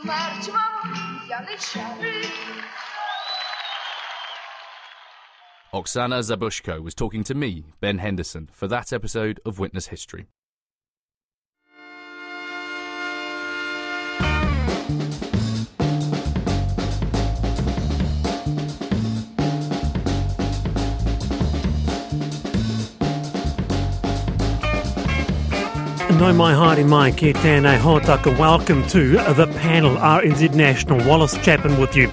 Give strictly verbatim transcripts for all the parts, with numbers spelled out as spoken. Oksana Zabushko was talking to me, Ben Henderson, for that episode of Witness History. No mai haere mai, Kitana Hotaka. Welcome to the panel. R N Z National, Wallace Chapman with you.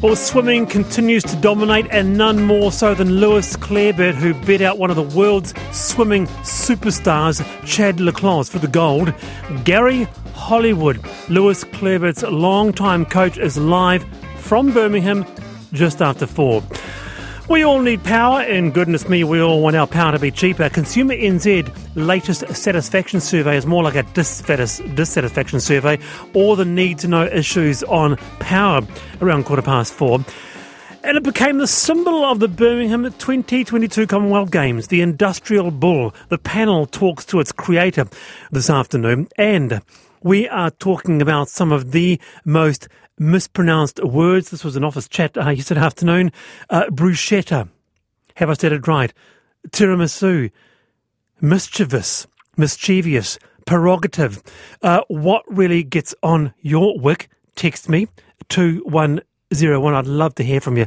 Well, swimming continues to dominate, and none more so than Lewis Clareburt, who beat out one of the world's swimming superstars, Chad le Clos, for the gold. Gary Hollywood, Lewis Clareburt's longtime coach, is live from Birmingham just after four. We all need power, and goodness me, we all want our power to be cheaper. Consumer N Z latest satisfaction survey is more like a dissatisfaction survey, or the need to know issues on power, around quarter past four. And it became the symbol of the Birmingham twenty twenty-two Commonwealth Games, the industrial bull. The panel talks to its creator this afternoon, and we are talking about some of the most mispronounced words. This was an office chat uh, yesterday afternoon. Uh, bruschetta. Have I said it right? Tiramisu. Mischievous. Mischievous. Prerogative. Uh, what really gets on your wick? Text me. two one zero one. I'd love to hear from you.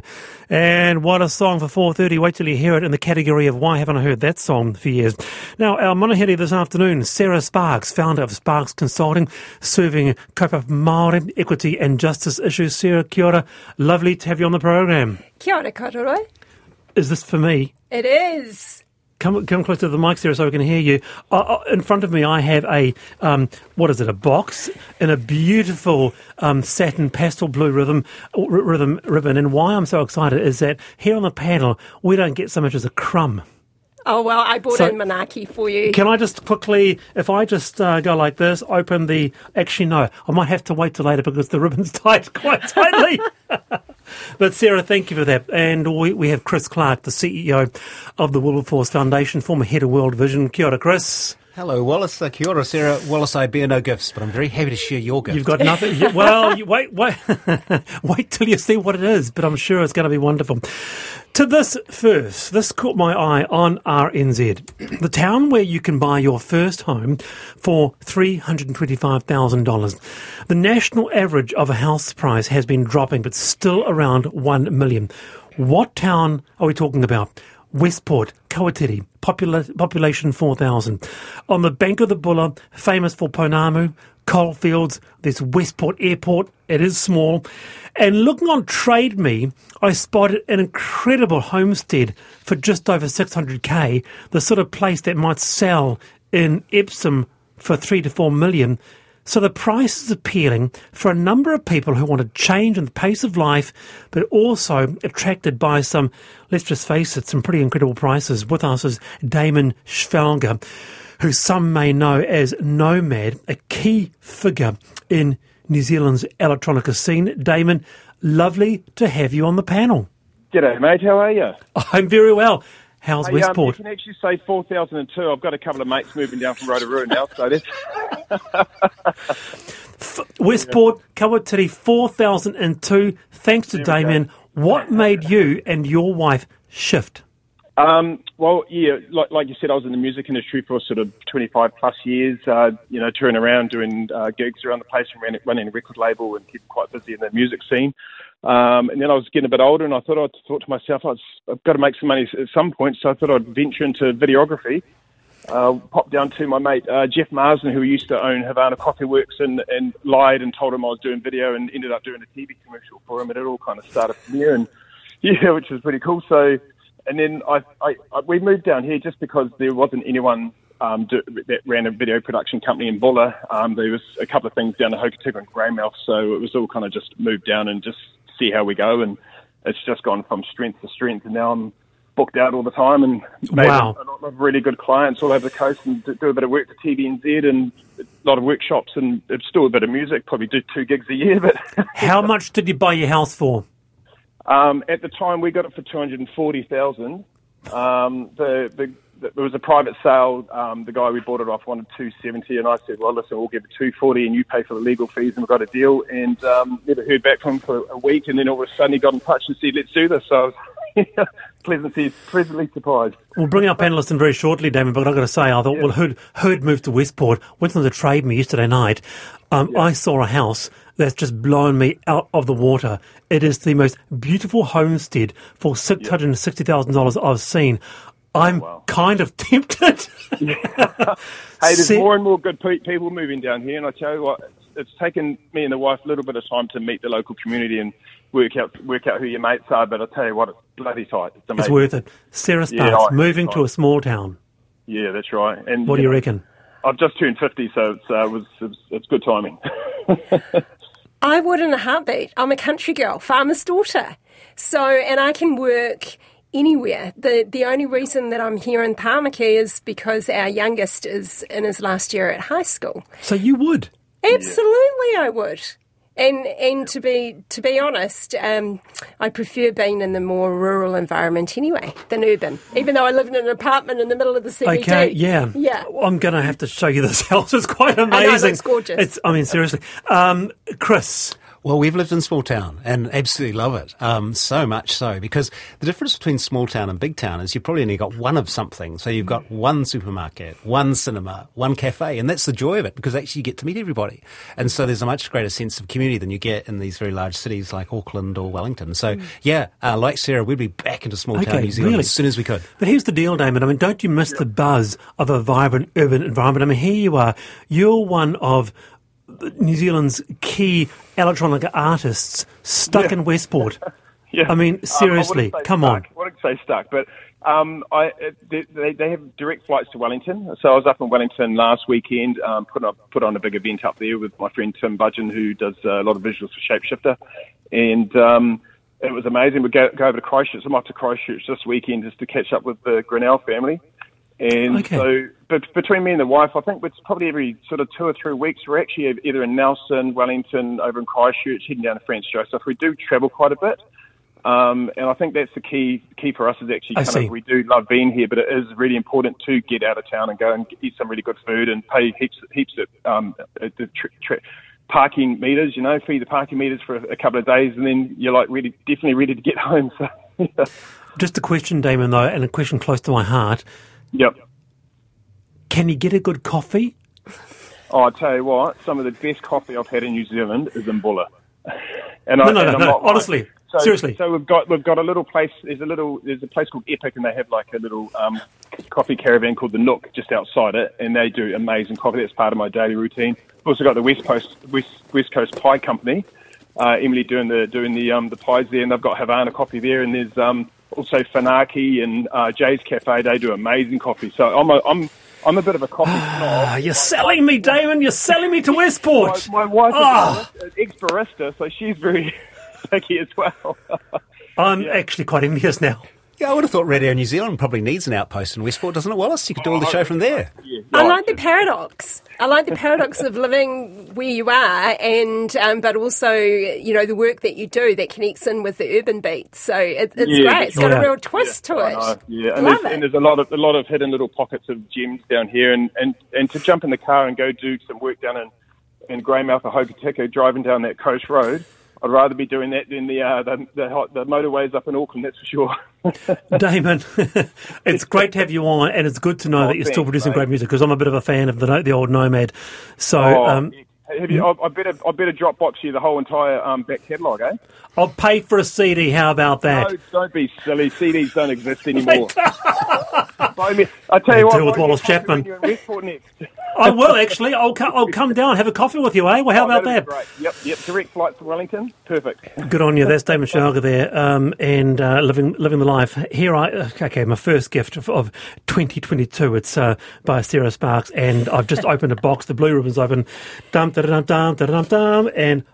And what a song for four thirty. Wait till you hear it in the category of why haven't I heard that song for years. Now, our monohiri this afternoon, Sarah Sparks, founder of Sparks Consulting, serving kaupapa Māori equity and justice issues. Sarah, kia ora. Lovely to have you on the program. Kia ora, Katoroi. Is this for me? It is. Come come close to the mic, Sarah, so we can hear you. Uh, in front of me, I have a, um, what is it, a box in a beautiful um, satin pastel blue rhythm, r- rhythm ribbon. And why I'm so excited is that here on the panel, we don't get so much as a crumb. Oh, well, I brought so, in Manaki for you. Can I just quickly, if I just uh, go like this, open the... Actually, no, I might have to wait till later because the ribbon's tied quite tightly. But, Sarah, thank you for that. And we, we have Chris Clark, the C E O of the Wilberforce Foundation, former head of World Vision. Kia ora, Chris. Hello, Wallace. Uh, kia ora, Sarah. Wallace, I bear no gifts, but I'm very happy to share your gift. You've got nothing. You, well, you, wait, wait, wait till you see what it is, but I'm sure it's going to be wonderful. To this first, this caught my eye on R N Z, the town where you can buy your first home for three hundred twenty-five thousand dollars. The national average of a house price has been dropping, but still around one million dollars. What town are we talking about? Westport, Kawatiri, popula- population four thousand. On the bank of the Buller, famous for ponamu, Coalfields, there's Westport Airport, it is small. And looking on Trade Me, I spotted an incredible homestead for just over six hundred K, the sort of place that might sell in Epsom for three to four million. So the price is appealing for a number of people who want to change in the pace of life, but also attracted by some, let's just face it, some pretty incredible prices. With us is Damon Schwalger, who some may know as Nomad, a key figure in New Zealand's electronica scene. Damon, lovely to have you on the panel. G'day, mate. How are you? I'm very well. How's hey, Westport? Um, you can actually say four thousand two. I've got a couple of mates moving down from Rotorua now, so that's... F- Westport, Kawatiri, four thousand two. Thanks to Damien. What made you and your wife shift? Um, well, yeah, like, like you said, I was in the music industry for sort of twenty-five plus years, uh, you know, touring around, doing uh, gigs around the place and ran, running a record label and kept quite busy in the music scene. Um, and then I was getting a bit older and I thought I thought to myself, oh, I've got to make some money at some point, so I thought I'd venture into videography. Uh, popped down to my mate, uh, Jeff Marsden, who used to own Havana Coffee Works, and, and lied and told him I was doing video and ended up doing a T V commercial for him, and it all kind of started from there, and yeah, which was pretty cool. So, and then I, I, I we moved down here just because there wasn't anyone um, do, that ran a video production company in Buller. Um, there was a couple of things down in Hokitika and Greymouth, so it was all kind of just moved down and just see how we go, and it's just gone from strength to strength, and now I'm booked out all the time and made wow. a, a lot of really good clients all over the coast, and do a bit of work for T V N Z and a lot of workshops, and it's still a bit of music, probably do two gigs a year. But how much did you buy your house for? Um, at the time, we got it for two hundred forty thousand. Um, the the there was a private sale. Um, the guy we bought it off wanted two seventy, and I said, well, listen, we'll give it two forty and you pay for the legal fees, and we got a deal. And um, never heard back from him for a week, and then all of a sudden he got in touch and said, let's do this. So I was pleasantly, pleasantly surprised. We'll bring our panellists in very shortly, Damon, but I've got to say, I thought, yeah. well, who'd, who'd moved to Westport? Went on the Trade Me yesterday night. Um, yeah. I saw a house that's just blown me out of the water. It is the most beautiful homestead for six hundred sixty thousand dollars yeah. I've seen. I'm oh, wow. kind of tempted. Hey, there's Se- more and more good pe- people moving down here, and I tell you what, it's, it's taken me and the wife a little bit of time to meet the local community and work out work out who your mates are, but I tell you what, it's bloody tight. It's, it's worth it. Sarah Sparks, yeah, moving to a small town. Yeah, that's right. And what do you, you know, reckon? I've just turned fifty, so it's, uh, it was, it was, it's good timing. I would in a heartbeat. I'm a country girl, farmer's daughter. So, and I can work anywhere. The the only reason that I'm here in Tāmaki is because our youngest is in his last year at high school. So you would? Absolutely, yeah. I would. And and to be to be honest, um, I prefer being in the more rural environment anyway than urban. Even though I live in an apartment in the middle of the C B D. Okay, yeah, yeah. I'm going to have to show you this house. It's quite amazing. I know, it's gorgeous. It's, I mean, seriously, um, Chris. Well, we've lived in small town and absolutely love it, um, so much so, because the difference between small town and big town is you've probably only got one of something. So you've got one supermarket, one cinema, one cafe, and that's the joy of it, because actually you get to meet everybody. And so there's a much greater sense of community than you get in these very large cities like Auckland or Wellington. So, mm. yeah, uh, like Sarah, we'd be back into small okay, town New Zealand really? as soon as we could. But here's the deal, Damon. I mean, don't you miss yeah. the buzz of a vibrant urban environment? I mean, here you are. You're one of New Zealand's key electronic artists stuck yeah. in Westport. yeah. I mean, seriously, um, I come stuck. on. I wouldn't say stuck, but um, I, they, they have direct flights to Wellington. So I was up in Wellington last weekend, um, put, on, put on a big event up there with my friend Tim Budgeon, who does a lot of visuals for Shapeshifter. And um, it was amazing. We go, go over to Christchurch. I'm off to Christchurch this weekend just to catch up with the Grinnell family. And okay. so, but between me and the wife, I think it's probably every sort of two or three weeks, we're actually either in Nelson, Wellington, over in Christchurch, heading down to Franz Josef. We do travel quite a bit. Um, and I think that's the key key for us is actually kind of, we do love being here, but it is really important to get out of town and go and eat some really good food and pay heaps, heaps of, um, the tri- tri- parking meters, you know, fee the parking meters for a couple of days, and then you're like really, definitely ready to get home. So, yeah. Just a question, Damon, though, and a question close to my heart. Yep. Can you get a good coffee? Oh, I tell you what, some of the best coffee I've had in New Zealand is in Buller. And no, I, no, and no, I'm not no. honestly, so, seriously. So we've got we've got a little place. There's a little there's a place called Epic, and they have like a little um, coffee caravan called the Nook just outside it, and they do amazing coffee. That's part of my daily routine. We've also got the West Coast West West Coast Pie Company. Uh, Emily doing the doing the um, the pies there, and they've got Havana coffee there, and there's um. Also, Fanaki and uh, Jay's Cafe, they do amazing coffee. So I'm a, I'm I'm a bit of a coffee snob. You're selling me, Damon. You're selling me to Westport. My, my wife oh. is an ex-barista, so she's very picky as well. I'm yeah. actually quite envious now. Yeah, I would have thought Radio New Zealand probably needs an outpost in Westport, doesn't it, Wallace? You could do all the show from there. Yeah, right. I like the paradox. I like the paradox of living where you are, and um, but also, you know, the work that you do that connects in with the urban beat. So it, it's yeah, great. It's got yeah. a real twist yeah, to it. Yeah, and Love there's, it. And there's a lot of a lot of hidden little pockets of gems down here, and, and, and to jump in the car and go do some work down in in Greymouth or Hokitika, driving down that coast road. I'd rather be doing that than the uh, the, the, the motorways up in Auckland, that's for sure. Damon, it's great to have you on, and it's good to know oh, that you're thanks, still producing mate. great music, because I'm a bit of a fan of the the old Nomad. So, oh, um, have you, I better I better Dropbox you the whole entire um, back catalogue, eh? I'll pay for a C D. How about that? No, don't be silly. C Ds don't exist anymore. me, I tell you what, deal with Wallace Chapman. When you're in Westport next. I will actually. I'll come, I'll come down and have a coffee with you, eh? Well, how oh, about that? Great. Yep, yep. Direct flight to Wellington. Perfect. Good on you. That's Damon Schwalger there, um, and uh, living living the life. Here I okay. My first gift of, of twenty twenty-two. It's uh, by Sarah Sparks, and I've just opened a box. The blue ribbon's open. Dum da dum dum da dum dum, and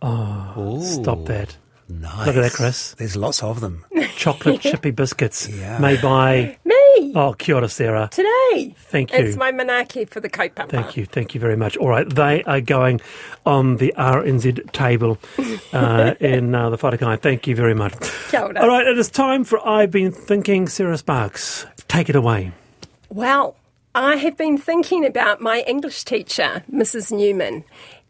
oh, Ooh, stop that. Nice. Look at that, Chris. There's lots of them. Chocolate chippy biscuits yeah. made by me. Oh, kia ora, Sarah. Today. Thank you. It's my manaaki for the kaupapa. Thank you. Thank you very much. All right. They are going on the R N Z table uh, in uh, the wharekai. Thank you very much. Kia ora. All right. It is time for I've Been Thinking. Sarah Sparks, take it away. Well, I have been thinking about my English teacher, Missus Newman,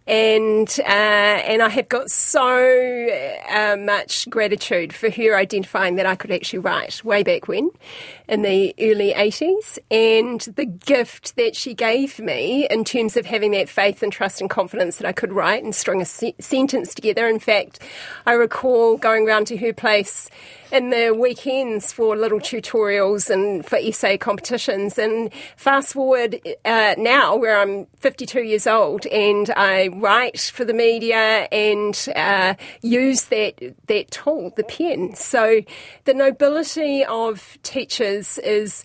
and uh, and I have got so uh, much gratitude for her identifying that I could actually write way back when, in the early eighties, and the gift that she gave me in terms of having that faith and trust and confidence that I could write and string a se- sentence together. In fact, I recall going round to her place in the weekends for little tutorials and for essay competitions. And fast forward uh, now, where I'm fifty-two years old, and I write for the media and uh, use that that tool, the pen. So the nobility of teachers is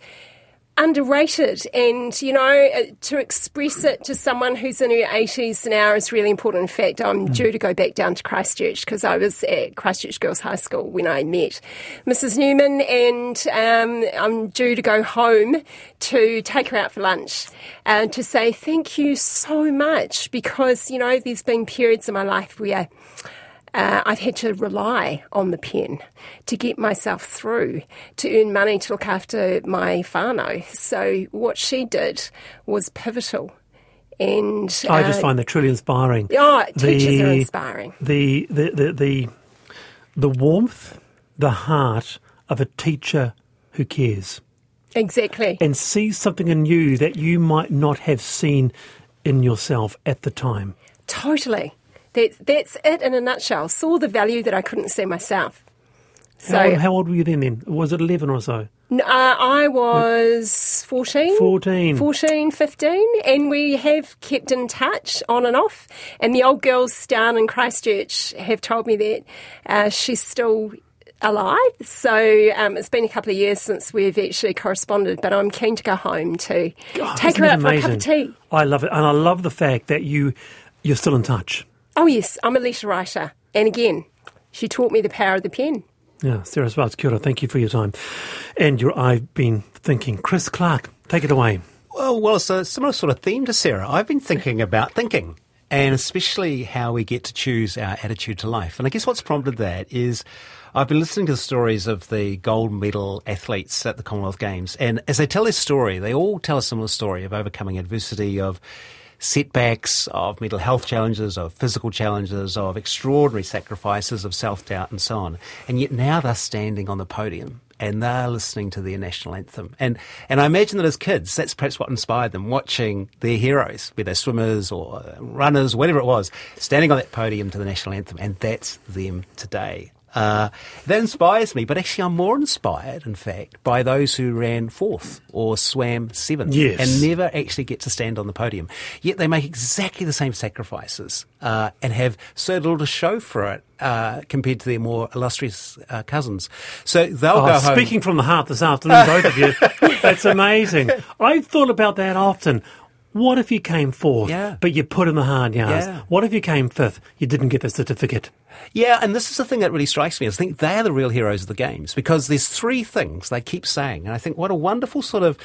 underrated, and you know, to express it to someone who's in her eighties now is really important. In fact, I'm due to go back down to Christchurch, because I was at Christchurch Girls High School when I met Missus Newman, and um, I'm due to go home to take her out for lunch and uh, to say thank you so much, because you know, there's been periods in my life where Uh, I've had to rely on the pen to get myself through, to earn money to look after my whānau. So what she did was pivotal. And uh, I just find that truly inspiring. Oh, teachers the, are inspiring. The the, the the the warmth, the heart of a teacher who cares. Exactly. And sees something in you that you might not have seen in yourself at the time. Totally. That's, that's it in a nutshell. Saw the value that I couldn't see myself. So, how, old, how old were you then? Then was it eleven or so? Uh, I was fourteen. fourteen. fourteen, fifteen. And we have kept in touch on and off. And the old girls down in Christchurch have told me that uh, she's still alive. So um, it's been a couple of years since we've actually corresponded, but I'm keen to go home to God, take her out amazing? for a cup of tea. I love it. And I love the fact that you, you're still in touch. Oh, yes, I'm a letter writer. And again, she taught me the power of the pen. Yeah, Sarah Sparks, kia ora, thank you for your time. And your I've been thinking. Chris Clark, take it away. Well, well, it's a similar sort of theme to Sarah. I've been thinking about thinking, and especially how we get to choose our attitude to life. And I guess what's prompted that is I've been listening to the stories of the gold medal athletes at the Commonwealth Games. And as they tell their story, they all tell a similar story of overcoming adversity, of setbacks, of mental health challenges, of physical challenges, of extraordinary sacrifices, of self-doubt and so on. And yet now they're standing on the podium and they're listening to their national anthem. And and I imagine that as kids, that's perhaps what inspired them, watching their heroes, whether they're swimmers or runners, whatever it was, standing on that podium to the national anthem. And that's them today. Uh, that inspires me, but actually I'm more inspired, in fact, by those who ran fourth or swam seventh yes. and never actually get to stand on the podium. Yet they make exactly the same sacrifices uh, and have so little to show for it uh, compared to their more illustrious uh, cousins. So they'll oh, go home. Speaking from the heart this afternoon, both of you, that's amazing. I've thought about that often. What if you came fourth, yeah. but you put in the hard yards? Yeah. What if you came fifth, you didn't get the certificate? Yeah, and this is the thing that really strikes me. I think they're the real heroes of the Games, because there's three things they keep saying, and I think what a wonderful sort of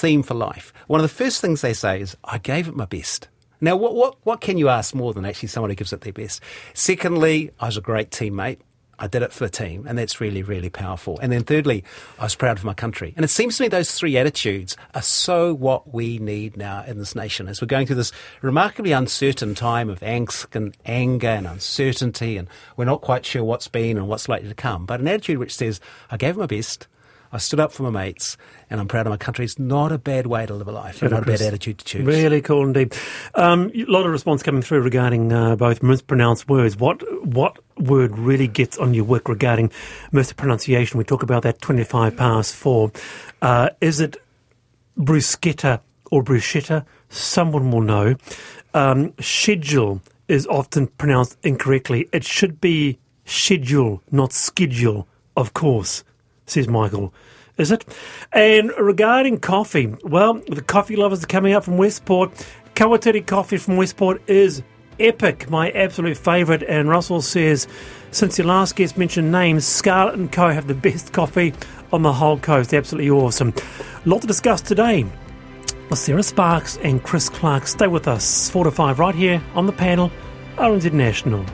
theme for life. One of the first things they say is, I gave it my best. Now, what, what, what can you ask more than actually someone who gives it their best? Secondly, I was a great teammate. I did it for the team, and that's really, really powerful. And then thirdly, I was proud of my country. And it seems to me those three attitudes are so what we need now in this nation. As we're going through this remarkably uncertain time of angst and anger and uncertainty, and we're not quite sure what's been and what's likely to come. But an attitude which says, I gave my best, I stood up for my mates, and I'm proud of my country. It's not a bad way to live a life. It's not a bad attitude to choose. Really cool indeed. Um, a lot of response coming through regarding uh, both mispronounced words. What what word really gets on your wick regarding mispronunciation? We talk about that twenty-five past four. Uh, is it bruschetta or bruschetta? Someone will know. Um, schedule is often pronounced incorrectly. It should be schedule, not schedule, of course, says Michael. Is it? And regarding coffee, well, the coffee lovers are coming out from Westport. Kawatiri coffee from Westport is epic, my absolute favourite. And Russell says, since your last guest mentioned names, Scarlett and Co have the best coffee on the whole coast. Absolutely awesome. A lot to discuss today with Sarah Sparks and Chris Clark. Stay with us, four to five, right here on the panel, R N Z National.